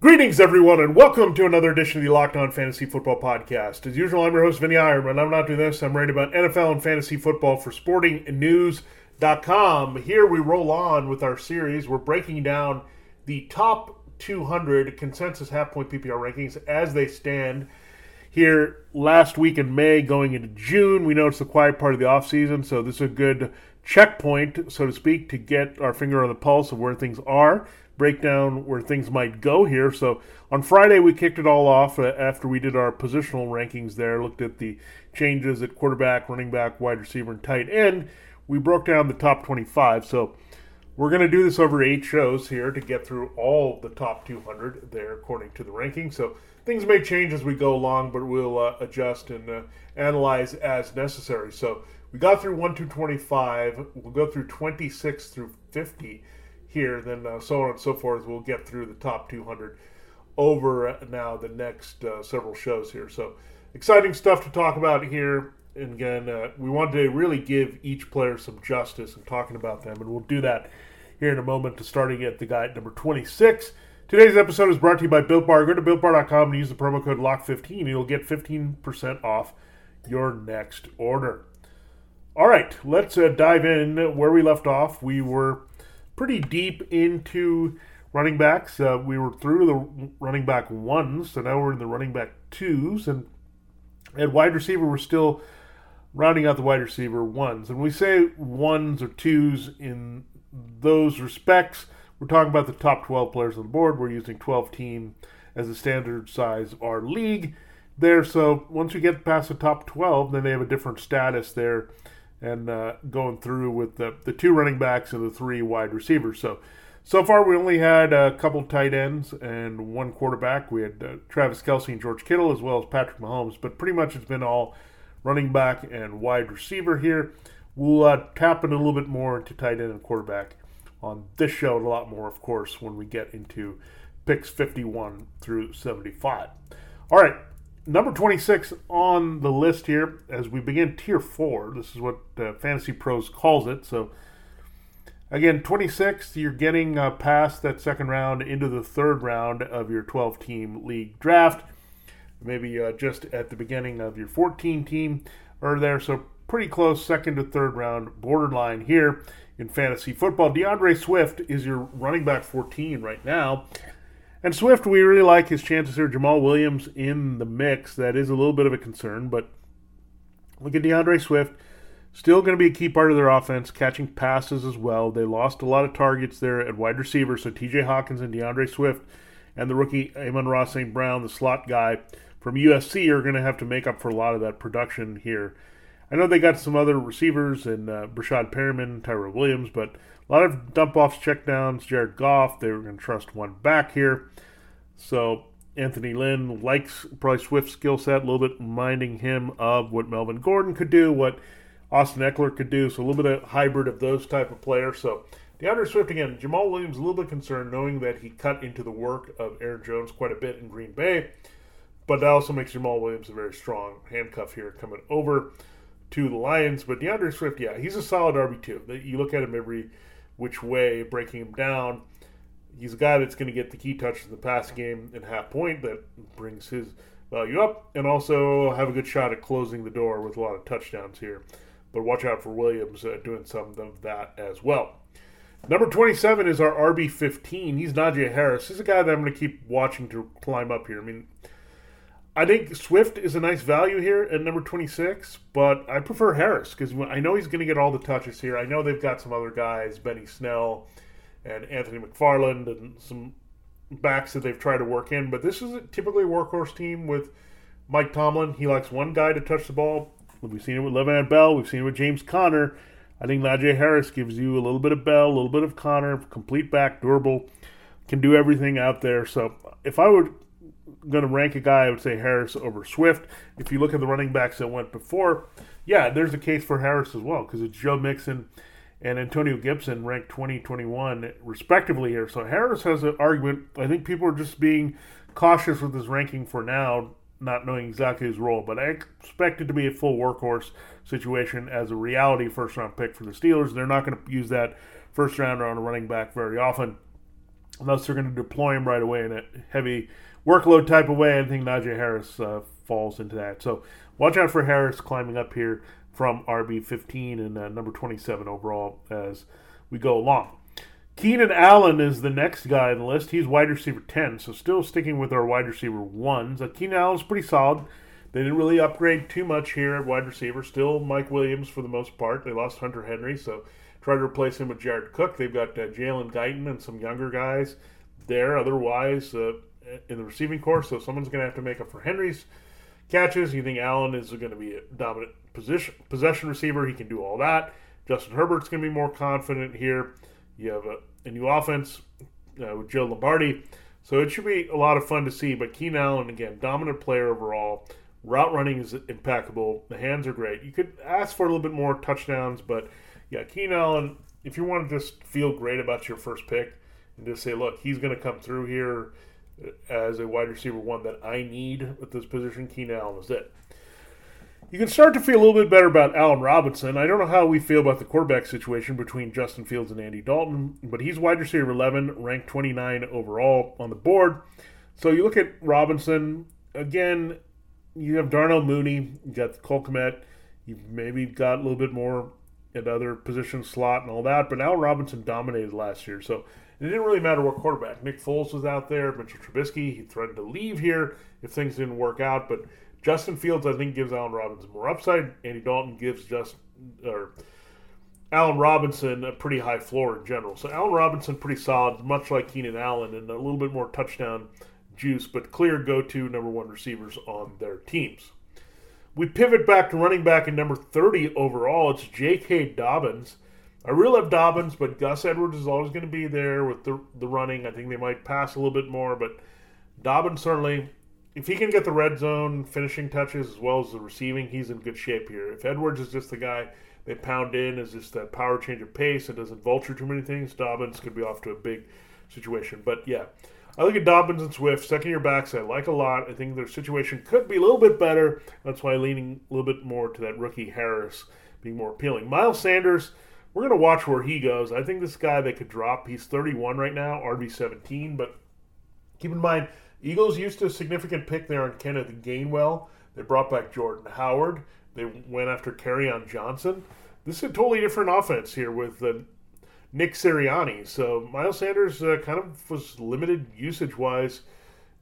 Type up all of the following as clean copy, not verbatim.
Greetings, everyone, and welcome to another edition of the Locked On Fantasy Football Podcast. As usual, I'm your host, Vinny Iyer, but I'm not doing this. I'm writing about NFL and fantasy football for SportingNews.com. Here we roll on with our series. We're breaking down the top 200 consensus half-point PPR rankings as they stand here last week in May going into June. We know it's the quiet part of the offseason, so this is a good checkpoint, so to speak, to get our finger on the pulse of where things are. Breakdown where things might go here. So on Friday, we kicked it all off after we did our positional rankings there, looked at the changes at quarterback, running back, wide receiver, and tight end. We broke down the top 25. So we're going to do this over 8 shows here to get through all the top 200 there according to the ranking. So things may change as we go along, but we'll adjust and analyze as necessary. So we got through 1 through 25. We'll go through 26 through 50. Here, then so on and so forth. We'll get through the top 200 over now the next several shows here. So exciting stuff to talk about here. And again, we wanted to really give each player some justice in talking about them, and we'll do that here in a moment to starting at the guy at number 26. Today's episode is brought to you by BuildBar. Go to BuildBar.com and use the promo code LOCK15. You'll get 15% off your next order. All right, let's dive in where we left off. We were pretty deep into running backs. We were through the running back ones, so now we're in the running back twos. And at wide receiver, we're still rounding out the wide receiver ones. And we say ones or twos in those respects. We're talking about the top 12 players on the board. We're using 12 team as the standard size of our league there. So once you get past the top 12, then they have a different status there. And going through with the 2 running backs and the 3 wide receivers. So far we only had a couple tight ends and 1 quarterback. We had Travis Kelce and George Kittle as well as Patrick Mahomes. But pretty much it's been all running back and wide receiver here. We'll tap in a little bit more into tight end and quarterback on this show. And a lot more, of course, when we get into picks 51 through 75. All right. Number 26 on the list here as we begin Tier 4. This is what Fantasy Pros calls it. So, again, 26, you're getting past that second round into the third round of your 12-team league draft. Maybe just at the beginning of your 14-team or there. So, pretty close second to third round borderline here in fantasy football. DeAndre Swift is your running back 14 right now. And Swift, we really like his chances here. Jamal Williams in the mix. That is a little bit of a concern, but look at DeAndre Swift. Still going to be a key part of their offense, catching passes as well. They lost a lot of targets there at wide receiver, so TJ Hawkins and DeAndre Swift and the rookie Amon-Ra St. Brown, the slot guy from USC, are going to have to make up for a lot of that production here. I know they got some other receivers in Breshad Perriman, Tyrell Williams, but a lot of dump-offs, check-downs, Jared Goff. They were going to trust one back here. So Anthony Lynn likes probably Swift's skill set, a little bit reminding him of what Melvin Gordon could do, what Austin Ekeler could do. So a little bit of hybrid of those type of players. So DeAndre Swift, again, Jamal Williams a little bit concerned knowing that he cut into the work of Aaron Jones quite a bit in Green Bay. But that also makes Jamal Williams a very strong handcuff here coming over to the Lions. But DeAndre Swift, yeah, he's a solid RB2. You look at him every which way, breaking him down. He's a guy that's going to get the key touches in the pass game and half point. That brings his value up and also have a good shot at closing the door with a lot of touchdowns here. But watch out for Williams doing some of that as well. Number 27 is our RB15. He's Najee Harris. He's a guy that I'm going to keep watching to climb up here. I mean, I think Swift is a nice value here at number 26, but I prefer Harris because I know he's going to get all the touches here. I know they've got some other guys, Benny Snell and Anthony McFarland and some backs that they've tried to work in, but this is typically a workhorse team with Mike Tomlin. He likes one guy to touch the ball. We've seen it with Le'Veon Bell. We've seen it with James Conner. I think Najee Harris gives you a little bit of Bell, a little bit of Conner, complete back, durable, can do everything out there. So if I would going to rank a guy, I would say Harris over Swift. If you look at the running backs that went before, yeah, there's a case for Harris as well, because it's Joe Mixon and Antonio Gibson ranked 20-21 respectively here. So Harris has an argument. I think people are just being cautious with his ranking for now, not knowing exactly his role. But I expect it to be a full workhorse situation as a reality first-round pick for the Steelers. They're not going to use that first-rounder on a running back very often, unless they're going to deploy him right away in a heavy workload type of way. I think Najee Harris falls into that. So watch out for Harris climbing up here from RB15 and number 27 overall as we go along. Keenan Allen is the next guy on the list. He's wide receiver 10, so still sticking with our wide receiver 1s. Keenan Allen's pretty solid. They didn't really upgrade too much here at wide receiver. Still Mike Williams for the most part. They lost Hunter Henry, so try to replace him with Jared Cook. They've got Jalen Guyton and some younger guys there otherwise in the receiving corps, so someone's going to have to make up for Henry's catches. You think Allen is going to be a dominant possession receiver. He can do all that. Justin Herbert's going to be more confident here. You have a new offense with Joe Lombardi. So it should be a lot of fun to see. But Keenan Allen, again, dominant player overall. Route running is impeccable. The hands are great. You could ask for a little bit more touchdowns. But, yeah, Keenan Allen, if you want to just feel great about your first pick and just say, look, he's going to come through here as a wide receiver 1 that I need at this position, Keenan Allen is it. You can start to feel a little bit better about Allen Robinson. I don't know how we feel about the quarterback situation between Justin Fields and Andy Dalton, but he's wide receiver 11, ranked 29 overall on the board. So you look at Robinson, again, you have Darnell Mooney, you got Cole Kmet, you've maybe got a little bit more at other position slot and all that, but Allen Robinson dominated last year, so it didn't really matter what quarterback. Nick Foles was out there, Mitchell Trubisky, he threatened to leave here if things didn't work out, but Justin Fields, I think, gives Allen Robinson more upside. Andy Dalton gives Allen Robinson a pretty high floor in general. So Allen Robinson pretty solid, much like Keenan Allen, and a little bit more touchdown juice, but clear go-to number 1 receivers on their teams. We pivot back to running back in number 30 overall. It's J.K. Dobbins. I really love Dobbins, but Gus Edwards is always going to be there with the running. I think they might pass a little bit more, but Dobbins certainly, if he can get the red zone finishing touches as well as the receiving, he's in good shape here. If Edwards is just the guy they pound in, is just that power change of pace and doesn't vulture too many things, Dobbins could be off to a big situation. But, yeah, I look at Dobbins and Swift, second-year backs I like a lot. I think their situation could be a little bit better. That's why leaning a little bit more to that rookie Harris being more appealing. Miles Sanders, we're going to watch where he goes. I think this guy they could drop. He's 31 right now, RB17, but keep in mind, Eagles used a significant pick there on Kenneth Gainwell. They brought back Jordan Howard. They went after Kerryon Johnson. This is a totally different offense here with Nick Sirianni. So Miles Sanders kind of was limited usage-wise,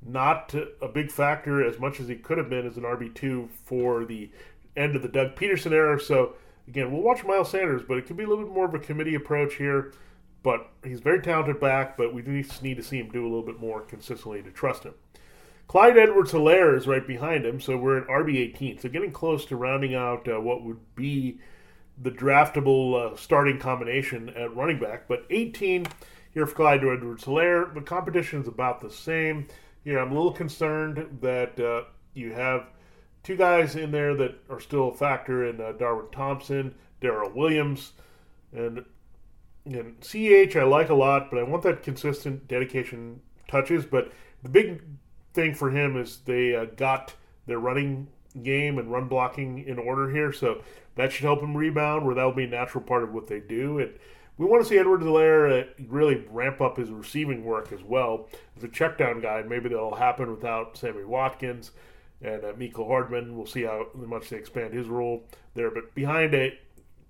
not a big factor as much as he could have been as an RB2 for the end of the Doug Peterson era. So, again, we'll watch Miles Sanders, but it could be a little bit more of a committee approach here. But he's very talented back, but we just need to see him do a little bit more consistently to trust him. Clyde Edwards-Helaire is right behind him, so we're at RB18. So getting close to rounding out what would be the draftable starting combination at running back. But 18 here for Clyde Edwards-Helaire. The competition is about the same. Here, I'm a little concerned that you have two guys in there that are still a factor in Darwin Thompson, Darrell Williams, and CH I like a lot, but I want that consistent dedication touches. But the big thing for him is they got their running game and run blocking in order here. So that should help him rebound, where that will be a natural part of what they do. And we want to see Edwards-Helaire really ramp up his receiving work as well. As a check down guy, maybe that'll happen without Sammy Watkins and Mecole Hardman. We'll see how much they expand his role there. But behind it,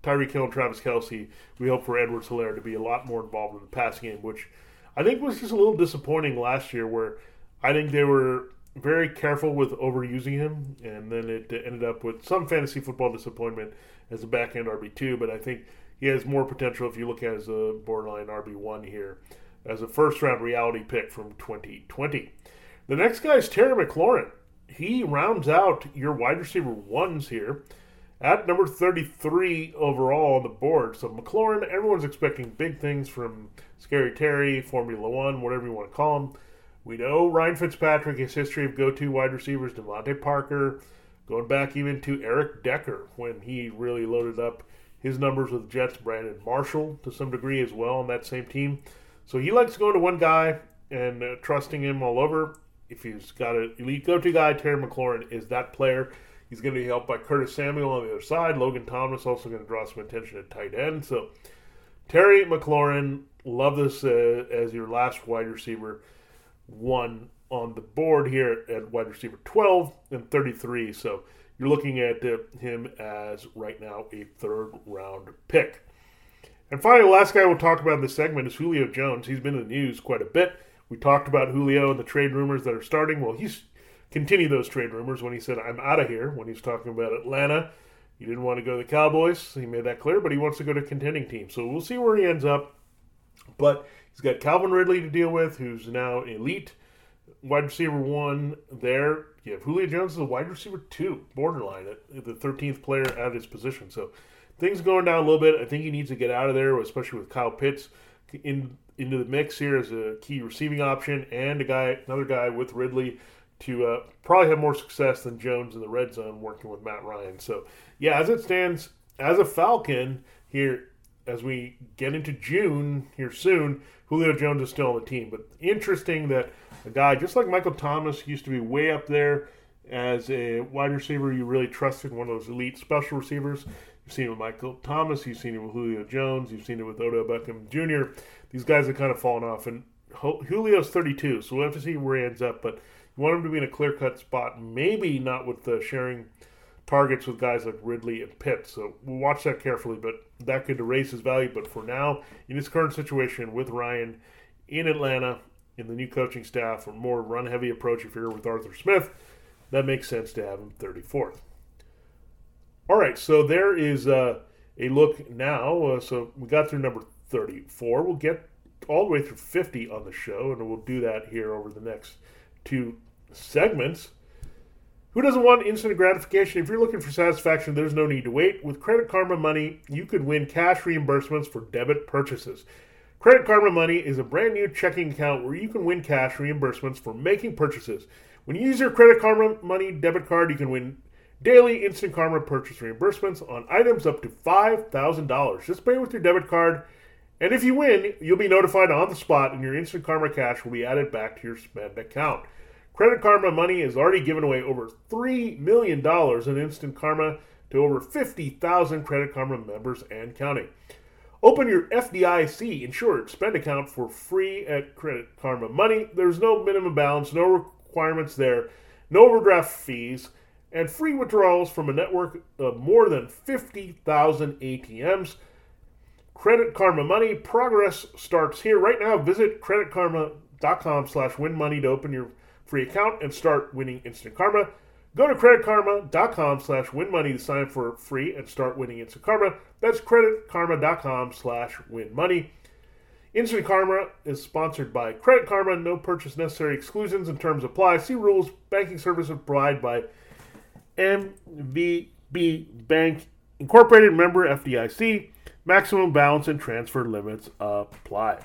Tyreek Hill and Travis Kelce, we hope for Edwards-Helaire to be a lot more involved in the passing game, which I think was just a little disappointing last year, where I think they were very careful with overusing him, and then it ended up with some fantasy football disappointment as a back-end RB2, but I think he has more potential if you look at it as a borderline RB1 here as a first-round reality pick from 2020. The next guy is Terry McLaurin. He rounds out your wide receiver 1s here at number 33 overall on the board. So McLaurin, everyone's expecting big things from Scary Terry, Formula One, whatever you want to call him. We know Ryan Fitzpatrick, his history of go-to wide receivers, Devontae Parker, going back even to Eric Decker when he really loaded up his numbers with Jets, Brandon Marshall to some degree as well on that same team. So he likes going to one guy and trusting him all over. If he's got an elite go-to guy, Terry McLaurin is that player. He's going to be helped by Curtis Samuel on the other side. Logan Thomas also going to draw some attention at tight end. So Terry McLaurin, love this as your last wide receiver one on the board here at wide receiver 12 and 33. So you're looking at him as right now a third-round pick. And finally, the last guy we'll talk about in this segment is Julio Jones. He's been in the news quite a bit. We talked about Julio and the trade rumors that are starting. Well, he's continued those trade rumors when he said, I'm out of here, when he was talking about Atlanta. He didn't want to go to the Cowboys. He made that clear, but he wants to go to a contending team. So we'll see where he ends up. But he's got Calvin Ridley to deal with, who's now elite wide receiver one there. You have Julio Jones as a wide receiver two, borderline, the 13th player at his position. So things going down a little bit. I think he needs to get out of there, especially with Kyle Pitts into the mix here as a key receiving option, and another guy with Ridley to probably have more success than Jones in the red zone working with Matt Ryan. So, yeah, as it stands, as a Falcon here, as we get into June here soon, Julio Jones is still on the team. But interesting that a guy just like Michael Thomas used to be way up there as a wide receiver you really trusted, one of those elite special receivers. You've seen it with Michael Thomas. You've seen it with Julio Jones. You've seen it with Odell Beckham Jr. These guys have kind of fallen off. And Julio's 32, so we'll have to see where he ends up. But you want him to be in a clear-cut spot, maybe not with the sharing targets with guys like Ridley and Pitts. So we'll watch that carefully, but that could erase his value. But for now, in his current situation with Ryan in Atlanta and the new coaching staff, a more run-heavy approach if you're with Arthur Smith, that makes sense to have him 34th. All right, so there is a look now. So we got through number 34. We'll get all the way through 50 on the show, and we'll do that here over the next two segments. Who doesn't want instant gratification? If you're looking for satisfaction, there's no need to wait. With Credit Karma Money, you could win cash reimbursements for debit purchases. Credit Karma Money is a brand new checking account where you can win cash reimbursements for making purchases. When you use your Credit Karma Money debit card, you can win daily Instant Karma purchase reimbursements on items up to $5,000. Just pay with your debit card, and if you win, you'll be notified on the spot, and your Instant Karma cash will be added back to your spend account. Credit Karma Money has already given away over $3 million in Instant Karma to over 50,000 Credit Karma members and counting. Open your FDIC insured spend account for free at Credit Karma Money. There's no minimum balance, no requirements there, no overdraft fees, and free withdrawals from a network of more than 50,000 ATMs. Credit Karma Money, progress starts here. Right now, visit creditkarma.com/winmoney to open your free account and start winning Instant Karma. Go to creditkarma.com/winmoney to sign up for free and start winning Instant Karma. That's creditkarma.com/winmoney. Instant Karma is sponsored by Credit Karma. No purchase necessary. Exclusions and terms apply. See rules. Banking services provided by MVB Bank Incorporated. Member FDIC. Maximum balance and transfer limits apply.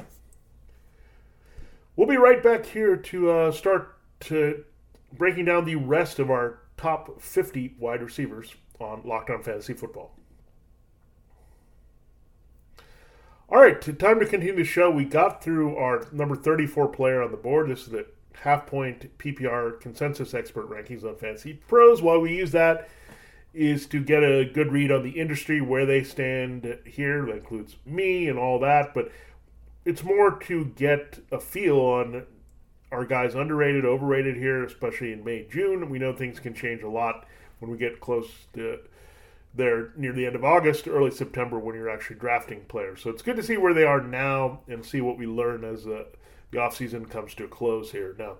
We'll be right back here to start to breaking down the rest of our top 50 wide receivers on Locked On Fantasy Football. All right, time to continue the show. We got through our number 34 player on the board. This is the half-point PPR consensus expert rankings on Fantasy Pros. Why we use that is to get a good read on the industry, where they stand here. That includes me and all that, but it's more to get a feel on our guys underrated, overrated here, especially in May, June. We know things can change a lot when we get close to there near the end of August, early September, when you're actually drafting players. So it's good to see where they are now and see what we learn as the offseason comes to a close here. Now,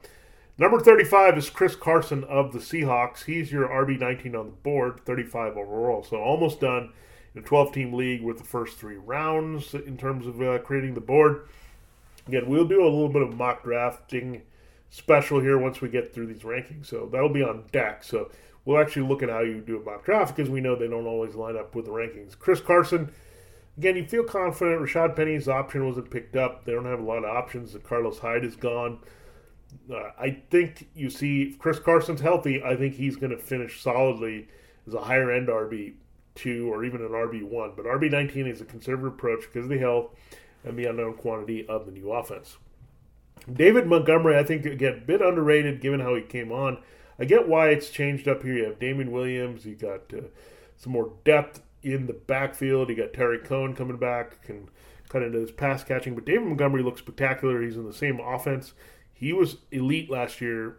number 35 is Chris Carson of the Seahawks. He's your RB19 on the board, 35 overall. So almost done in a 12-team league with the first three rounds in terms of creating the board. Again, we'll do a little bit of mock drafting special here once we get through these rankings. So that'll be on deck. So we'll actually look at how you do a mock draft because we know they don't always line up with the rankings. Chris Carson, again, you feel confident. Rashad Penny's option wasn't picked up. They don't have a lot of options. Carlos Hyde is gone. I think you see if Chris Carson's healthy, I think he's going to finish solidly as a higher-end RB2 or even an RB1. But RB19 is a conservative approach because of the health and the unknown quantity of the new offense. David Montgomery, I think, again, a bit underrated given how he came on. I get why it's changed up here. You have Damien Williams. You got some more depth in the backfield. You got Terry Cohen coming back, can cut into his pass catching. But David Montgomery looks spectacular. He's in the same offense. He was elite last year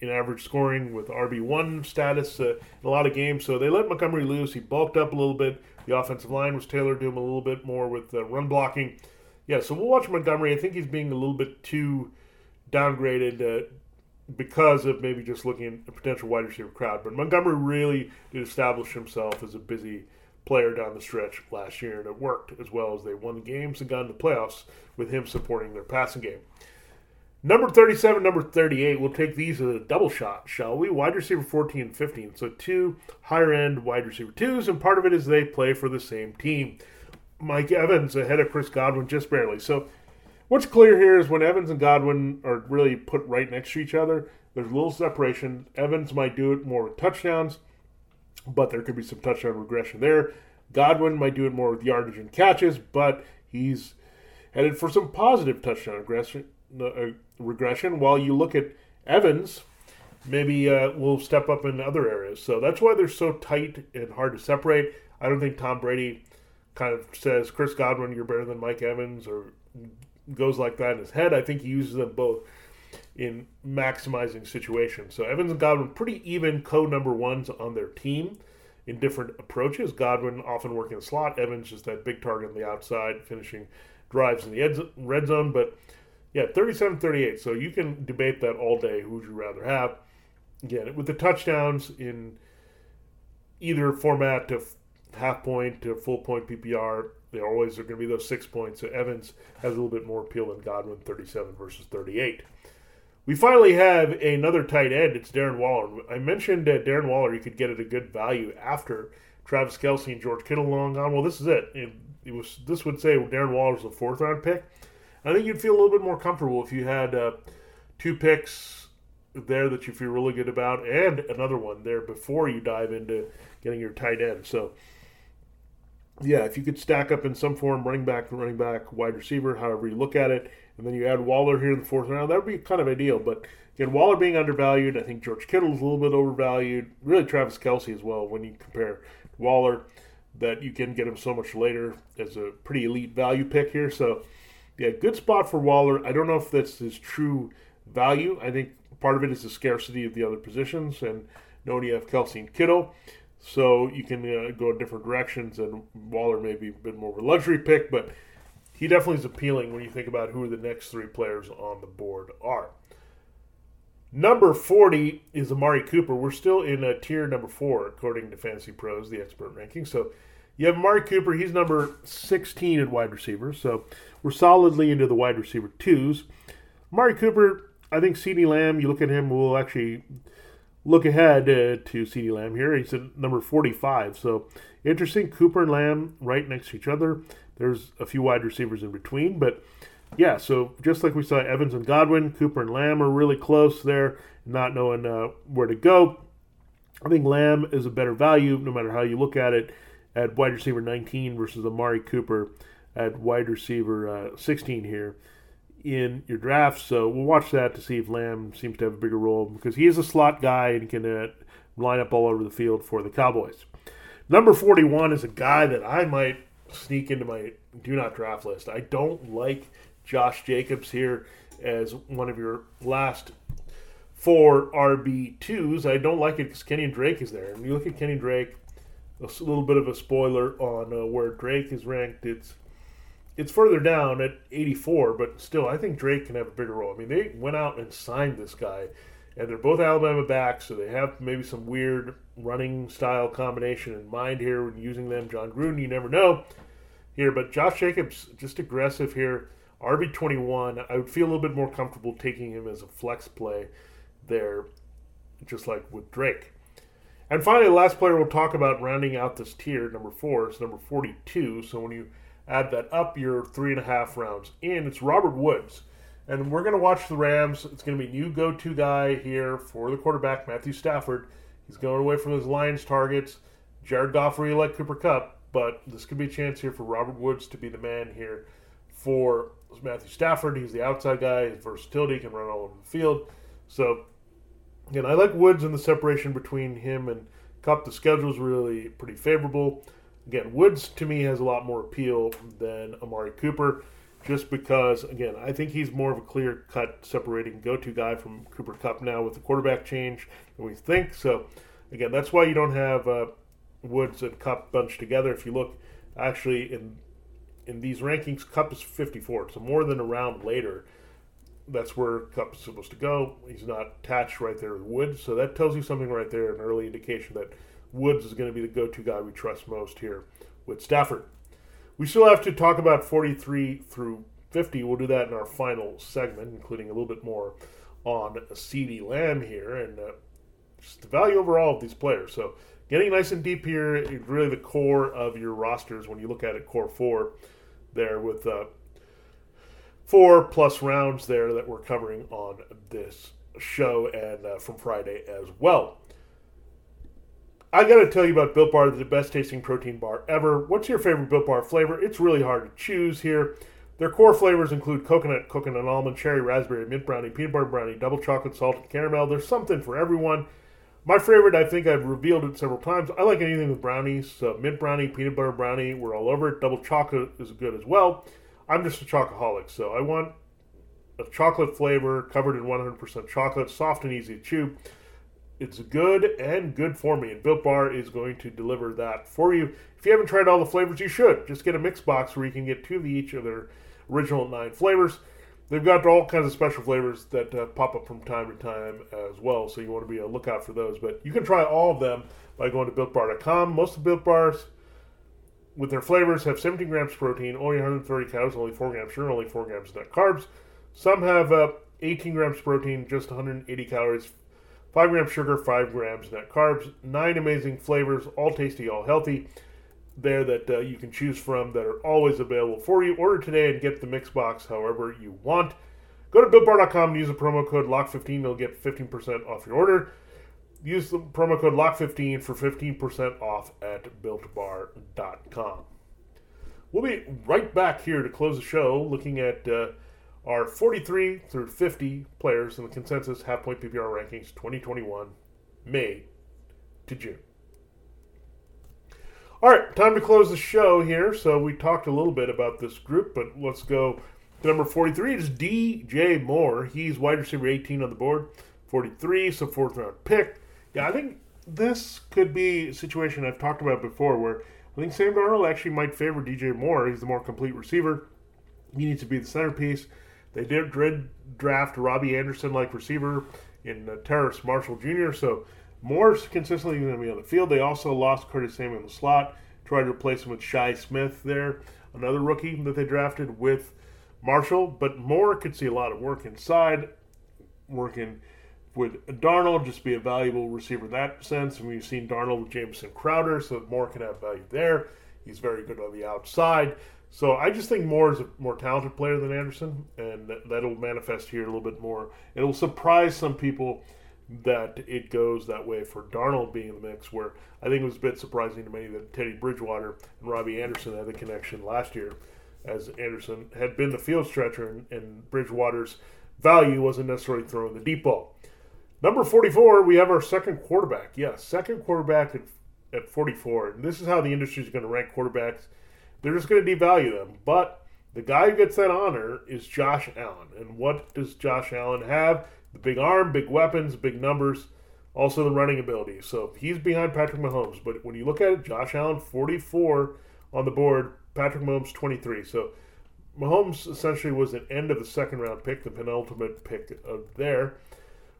in average scoring with RB1 status in a lot of games. So they let Montgomery loose. He bulked up a little bit. The offensive line was tailored to him a little bit more with run blocking. Yeah, so we'll watch Montgomery. I think he's being a little bit too downgraded because of maybe just looking at a potential wide receiver crowd. But Montgomery really did establish himself as a busy player down the stretch last year, and it worked as well as they won games and got into the playoffs with him supporting their passing game. Number 37, number 38, we'll take these as a double shot, shall we? Wide receiver 14 and 15. So two higher-end wide receiver twos, and part of it is they play for the same team. Mike Evans ahead of Chris Godwin just barely. So what's clear here is when Evans and Godwin are really put right next to each other, there's a little separation. Evans might do it more with touchdowns, but there could be some touchdown regression there. Godwin might do it more with yardage and catches, but he's headed for some positive touchdown regression. While you look at Evans, maybe will step up in other areas. So that's why they're so tight and hard to separate. I don't think Tom Brady kind of says, Chris Godwin, you're better than Mike Evans, or goes like that in his head. I think he uses them both in maximizing situations. So Evans and Godwin, pretty even co-number ones on their team in different approaches. Godwin often working the slot. Evans just that big target on the outside, finishing drives in the red zone. But, yeah, 37-38. So you can debate that all day. Who would you rather have? Again, with the touchdowns in either format to half point to full point PPR, they always are going to be those 6 points. So Evans has a little bit more appeal than Godwin, 37 versus 38. We finally have another tight end. It's Darren Waller. I mentioned Darren Waller, you could get at a good value after Travis Kelce and George Kittle long gone. Well, this is it. This would say Darren Waller was a fourth round pick. I think you'd feel a little bit more comfortable if you had two picks there that you feel really good about and another one there before you dive into getting your tight end. So, yeah, if you could stack up in some form, running back, wide receiver, however you look at it, and then you add Waller here in the fourth round, that would be kind of ideal. But, again, Waller being undervalued, I think George Kittle is a little bit overvalued, really Travis Kelce as well when you compare Waller, that you can get him so much later as a pretty elite value pick here. So, yeah, good spot for Waller. I don't know if that's his true value. I think part of it is the scarcity of the other positions, and knowing you have Kelce and Kittle, so you can go in different directions, and Waller may be a bit more of a luxury pick, but he definitely is appealing when you think about who the next three players on the board are. Number 40 is Amari Cooper. We're still in tier number 4, according to Fantasy Pros, the expert ranking. So you have Amari Cooper. He's number 16 at wide receiver, so we're solidly into the wide receiver 2s. Amari Cooper, I think CeeDee Lamb, you look at him, we'll actually look ahead to CeeDee Lamb here. He's at number 45. So interesting, Cooper and Lamb right next to each other. There's a few wide receivers in between. But, yeah, so just like we saw Evans and Godwin, Cooper and Lamb are really close there, not knowing where to go. I think Lamb is a better value, no matter how you look at it, at wide receiver 19 versus Amari Cooper at wide receiver 16 here in your draft. So we'll watch that to see if Lamb seems to have a bigger role because he is a slot guy and can line up all over the field for the Cowboys. Number 41 is a guy that I might sneak into my do not draft list. I don't like Josh Jacobs here as one of your last four RB2s. I don't like it because Kenyan Drake is there. And you look at Kenyan Drake, a little bit of a spoiler on where Drake is ranked. It's further down at 84, but still, I think Drake can have a bigger role. I mean, they went out and signed this guy, and they're both Alabama backs, so they have maybe some weird running style combination in mind here when using them. John Gruden, you never know here, but Josh Jacobs, just aggressive here. RB21, I would feel a little bit more comfortable taking him as a flex play there, just like with Drake. And finally, the last player we'll talk about rounding out this tier, number 4, is number 42, so when you add that up, you're 3.5 rounds in. It's Robert Woods And we're going to watch the Rams. It's going to be new go-to guy here for the quarterback, Matthew Stafford. He's going away from his Lions targets. Jared Goff really liked Cooper Kupp, but this could be a chance here for Robert Woods to be the man here for Matthew Stafford. He's the outside guy. His versatility, can run all over the field. So, again, I like Woods and the separation between him and Kupp. The schedule is really pretty favorable. Again, Woods, to me, has a lot more appeal than Amari Cooper, just because, again, I think he's more of a clear-cut separating go-to guy from Cooper Kupp now with the quarterback change than we think. So, again, that's why you don't have Woods and Kupp bunched together. If you look, actually, in these rankings, Kupp is 54, so more than a round later, that's where Kupp is supposed to go. He's not attached right there with Woods, so that tells you something right there, an early indication that Woods is going to be the go-to guy we trust most here with Stafford. We still have to talk about 43 through 50. We'll do that in our final segment, including a little bit more on CeeDee Lamb here and just the value overall of these players. So getting nice and deep here, really the core of your rosters when you look at it, core four there with 4+ rounds there that we're covering on this show and from Friday as well. I got to tell you about Built Bar, the best tasting protein bar ever. What's your favorite Built Bar flavor? It's really hard to choose here. Their core flavors include coconut, almond, cherry, raspberry, mint brownie, peanut butter brownie, double chocolate, salted caramel. There's something for everyone. My favorite, I think I've revealed it several times. I like anything with brownies. So mint brownie, peanut butter brownie, we're all over it. Double chocolate is good as well. I'm just a chocoholic, so I want a chocolate flavor covered in 100% chocolate, soft and easy to chew. It's good and good for me, and Built Bar is going to deliver that for you. If you haven't tried all the flavors, you should. Just get a mix box where you can get two of each of their original 9 flavors. They've got all kinds of special flavors that pop up from time to time as well, so you want to be on the lookout for those. But you can try all of them by going to BuiltBar.com. Most of the Built Bars with their flavors have 17 grams protein, only 130 calories, only 4 grams sugar, only 4 grams net carbs. Some have 18 grams protein, just 180 calories, 5 grams sugar, 5 grams net carbs, 9 amazing flavors, all tasty, all healthy there that you can choose from that are always available for you. Order today and get the mix box however you want. Go to BuiltBar.com and use the promo code LOCK15. You'll get 15% off your order. Use the promo code LOCK15 for 15% off at BuiltBar.com. We'll be right back here to close the show looking at our 43 through 50 players in the consensus half-point PPR rankings 2021, May to June. All right, time to close the show here. So we talked a little bit about this group, but let's go to number 43. It's DJ Moore. He's wide receiver 18 on the board, 43, so 4th-round pick. Yeah, I think this could be a situation I've talked about before where I think Sam Darnold actually might favor DJ Moore. He's the more complete receiver. He needs to be the centerpiece. They did draft Robbie Anderson-like receiver in Terrace Marshall Jr., so Moore's consistently going to be on the field. They also lost Curtis Samuel in the slot, tried to replace him with Shi Smith there, another rookie that they drafted with Marshall. But Moore could see a lot of work inside, working with Darnold, just be a valuable receiver in that sense. And we've seen Darnold with Jameson Crowder, so Moore can have value there. He's very good on the outside. So I just think Moore is a more talented player than Anderson, and that'll manifest here a little bit more. It'll surprise some people that it goes that way for Darnold being in the mix, where I think it was a bit surprising to many that Teddy Bridgewater and Robbie Anderson had the connection last year, as Anderson had been the field stretcher, and Bridgewater's value wasn't necessarily throwing the deep ball. Number 44, we have our second quarterback. Yes, second quarterback at 44. And this is how the industry is going to rank quarterbacks. They're just going to devalue them. But the guy who gets that honor is Josh Allen. And what does Josh Allen have? The big arm, big weapons, big numbers, also the running ability. So he's behind Patrick Mahomes. But when you look at it, Josh Allen, 44 on the board, Patrick Mahomes, 23. So Mahomes essentially was an end of the second round pick, the penultimate pick of there.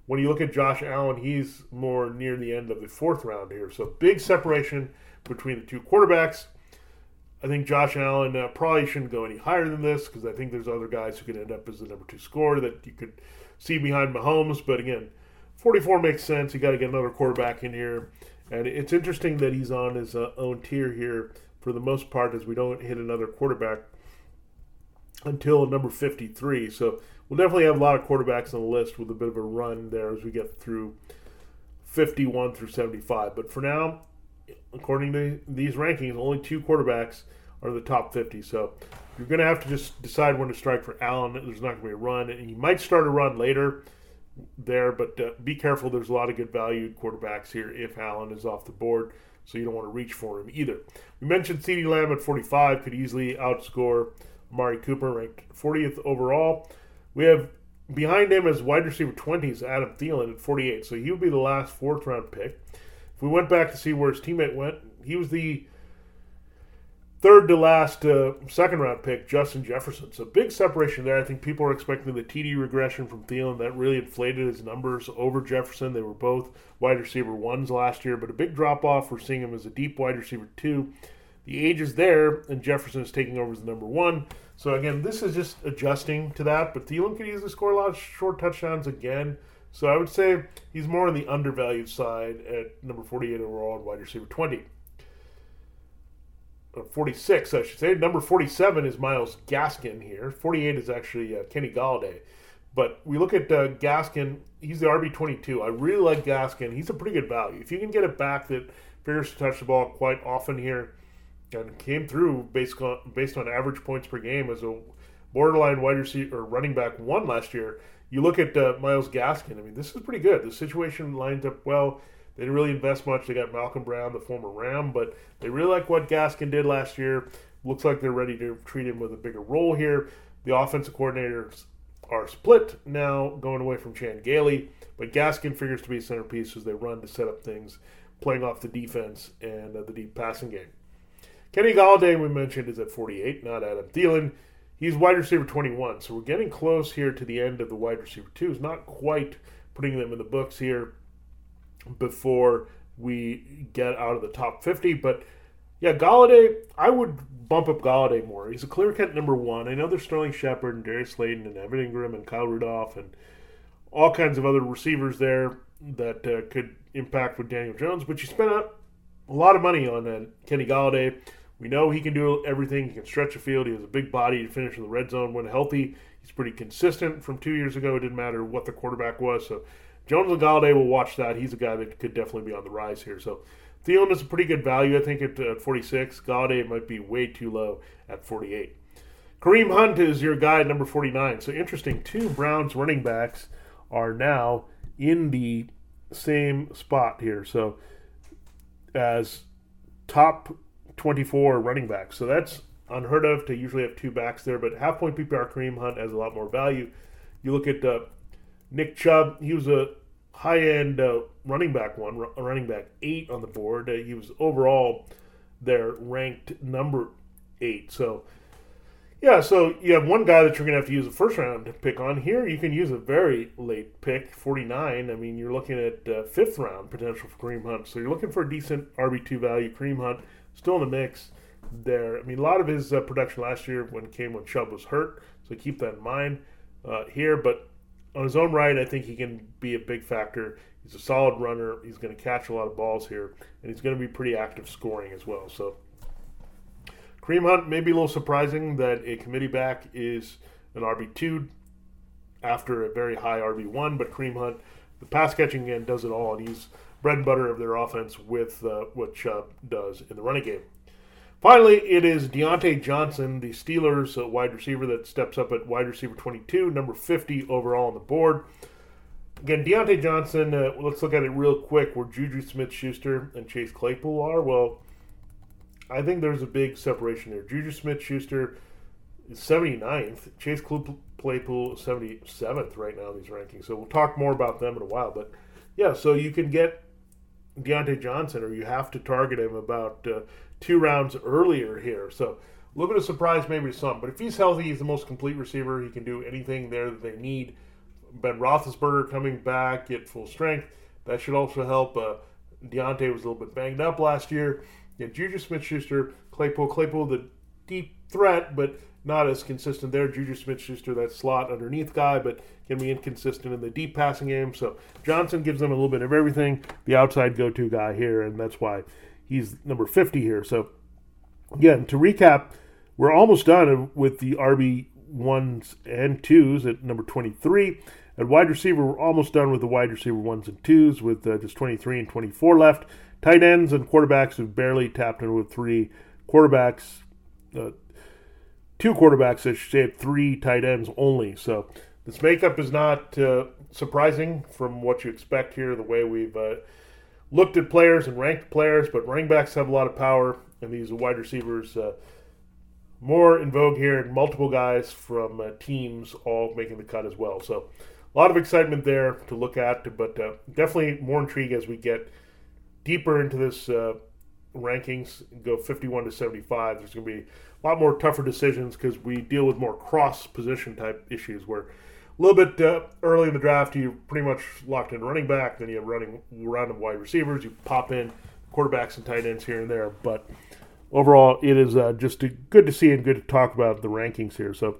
When you look at Josh Allen, he's more near the end of the 4th round here. So big separation between the two quarterbacks. I think Josh Allen probably shouldn't go any higher than this because I think there's other guys who could end up as the number 2 scorer that you could see behind Mahomes. But again, 44 makes sense. You got to get another quarterback in here. And it's interesting that he's on his own tier here for the most part as we don't hit another quarterback until number 53. So we'll definitely have a lot of quarterbacks on the list with a bit of a run there as we get through 51 through 75. But for now, according to these rankings, only two quarterbacks are the top 50. So you're going to have to just decide when to strike for Allen. There's not going to be a run. And you might start a run later there, but be careful. There's a lot of good valued quarterbacks here if Allen is off the board, so you don't want to reach for him either. We mentioned CeeDee Lamb at 45 could easily outscore Amari Cooper, ranked 40th overall. We have behind him as wide receiver 20s Adam Thielen at 48, so he would be the last fourth-round pick. If we went back to see where his teammate went, he was the third-to-last second-round pick, Justin Jefferson. So big separation there. I think people are expecting the TD regression from Thielen. That really inflated his numbers over Jefferson. They were both wide receiver ones last year, but a big drop-off. We're seeing him as a deep wide receiver two. The age is there, and Jefferson is taking over as the number one. So, again, this is just adjusting to that. But Thielen could easily score a lot of short touchdowns again. So I would say he's more on the undervalued side at number 48 overall and wide receiver 20. Or 46, I should say. Number 47 is Myles Gaskin here. 48 is actually Kenny Golladay. But we look at Gaskin. He's the RB22. I really like Gaskin. He's a pretty good value. If you can get it back that figures to touch the ball quite often here, and came through based on average points per game as a borderline wide receiver or running back one last year. You look at Myles Gaskin. I mean, this is pretty good. The situation lined up well. They didn't really invest much. They got Malcolm Brown, the former Ram, but they really like what Gaskin did last year. Looks like they're ready to treat him with a bigger role here. The offensive coordinators are split now, going away from Chan Gailey, but Gaskin figures to be a centerpiece as they run to set up things, playing off the defense and the deep passing game. Kenny Golladay, we mentioned, is at 48, not Adam Thielen. He's wide receiver 21, so we're getting close here to the end of the wide receiver 2. It's not quite putting them in the books here before we get out of the top 50. But, yeah, Golladay, I would bump up Golladay more. He's a clear-cut number one. I know there's Sterling Shepard and Darius Slayton and Evan Ingram and Kyle Rudolph and all kinds of other receivers there that could impact with Daniel Jones. But you spent a lot of money on Kenny Golladay. We know he can do everything. He can stretch the field. He has a big body to finish in the red zone when healthy. He's pretty consistent from 2 years ago. It didn't matter what the quarterback was. So Jones and Golladay will watch that. He's a guy that could definitely be on the rise here. So Thielen is a pretty good value, I think, at 46. Golladay might be way too low at 48. Kareem Hunt is your guy at number 49. So interesting. Two Browns running backs are now in the same spot here. So as top 24 running backs. So that's unheard of to usually have two backs there, but half-point PPR Kareem Hunt has a lot more value. You look at Nick Chubb. He was a high-end running back one, running back 8 on the board. He was overall there ranked number 8. So, yeah, so you have one guy that you're going to have to use a first-round pick on. Here you can use a very late pick, 49. I mean, you're looking at fifth-round potential for Kareem Hunt. So you're looking for a decent RB2 value. Kareem Hunt still in the mix there. I mean, a lot of his production last year came when Chubb was hurt, so keep that in mind here. But on his own right, I think he can be a big factor. He's a solid runner. He's going to catch a lot of balls here, and he's going to be pretty active scoring as well. So Kareem Hunt may be a little surprising that a committee back is an RB2 after a very high RB1, but Kareem Hunt, the pass catching end, does it all, and he's bread and butter of their offense with what Chubb does in the running game. Finally, it is Deontay Johnson, the Steelers wide receiver that steps up at wide receiver 22, number 50 overall on the board. Again, Deontay Johnson, let's look at it real quick, where Juju Smith-Schuster and Chase Claypool are. Well, I think there's a big separation there. Juju Smith-Schuster is 79th. Chase Claypool is 77th right now in these rankings. So we'll talk more about them in a while. But, yeah, so you can get Deontay Johnson, or you have to target him about 2 rounds earlier here. So a little bit of surprise maybe to some, but if he's healthy, he's the most complete receiver. He can do anything there that they need. Ben Roethlisberger coming back at full strength, that should also help. Deontay was a little bit banged up last year. You had Juju Smith-Schuster, Claypool the deep threat, but not as consistent there. Juju Smith-Schuster, that slot underneath guy, but can be inconsistent in the deep passing game. So Johnson gives them a little bit of everything, the outside go-to guy here, and that's why he's number 50 here. So, again, to recap, we're almost done with the RB1 ones and twos at number 23. At wide receiver, we're almost done with the wide receiver ones and twos with just 23 and 24 left. Tight ends and quarterbacks have barely tapped in with two quarterbacks, I should say, at three tight ends only. So this makeup is not surprising from what you expect here, the way we've looked at players and ranked players, but running backs have a lot of power, and these wide receivers more in vogue here, and multiple guys from teams all making the cut as well. So a lot of excitement there to look at, but definitely more intrigue as we get deeper into this rankings and go 51 to 75. There's going to be a lot more tougher decisions because we deal with more cross-position type issues where a little bit early in the draft, you're pretty much locked in running back, then you have running round of wide receivers, you pop in quarterbacks and tight ends here and there. But overall, it is just good to see and good to talk about the rankings here. So,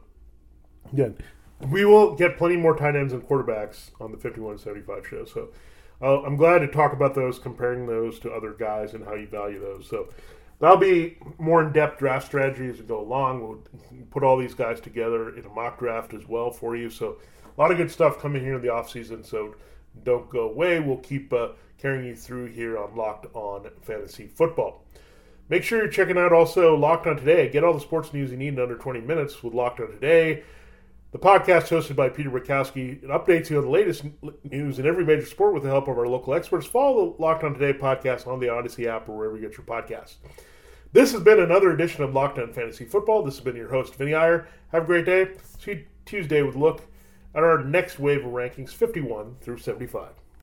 again, we will get plenty more tight ends and quarterbacks on the 51 to 75 show. So I'm glad to talk about those, comparing those to other guys and how you value those. So that'll be more in-depth draft strategy as we go along. We'll put all these guys together in a mock draft as well for you. So a lot of good stuff coming here in the offseason, so don't go away. We'll keep carrying you through here on Locked On Fantasy Football. Make sure you're checking out also Locked On Today. Get all the sports news you need in under 20 minutes with Locked On Today, the podcast hosted by Peter Bukowski. It updates you on the latest news in every major sport with the help of our local experts. Follow the Locked On Today podcast on the Odyssey app or wherever you get your podcasts. This has been another edition of Locked On Fantasy Football. This has been your host, Vinny Iyer. Have a great day. See you Tuesday with a look at our next wave of rankings, 51 through 75.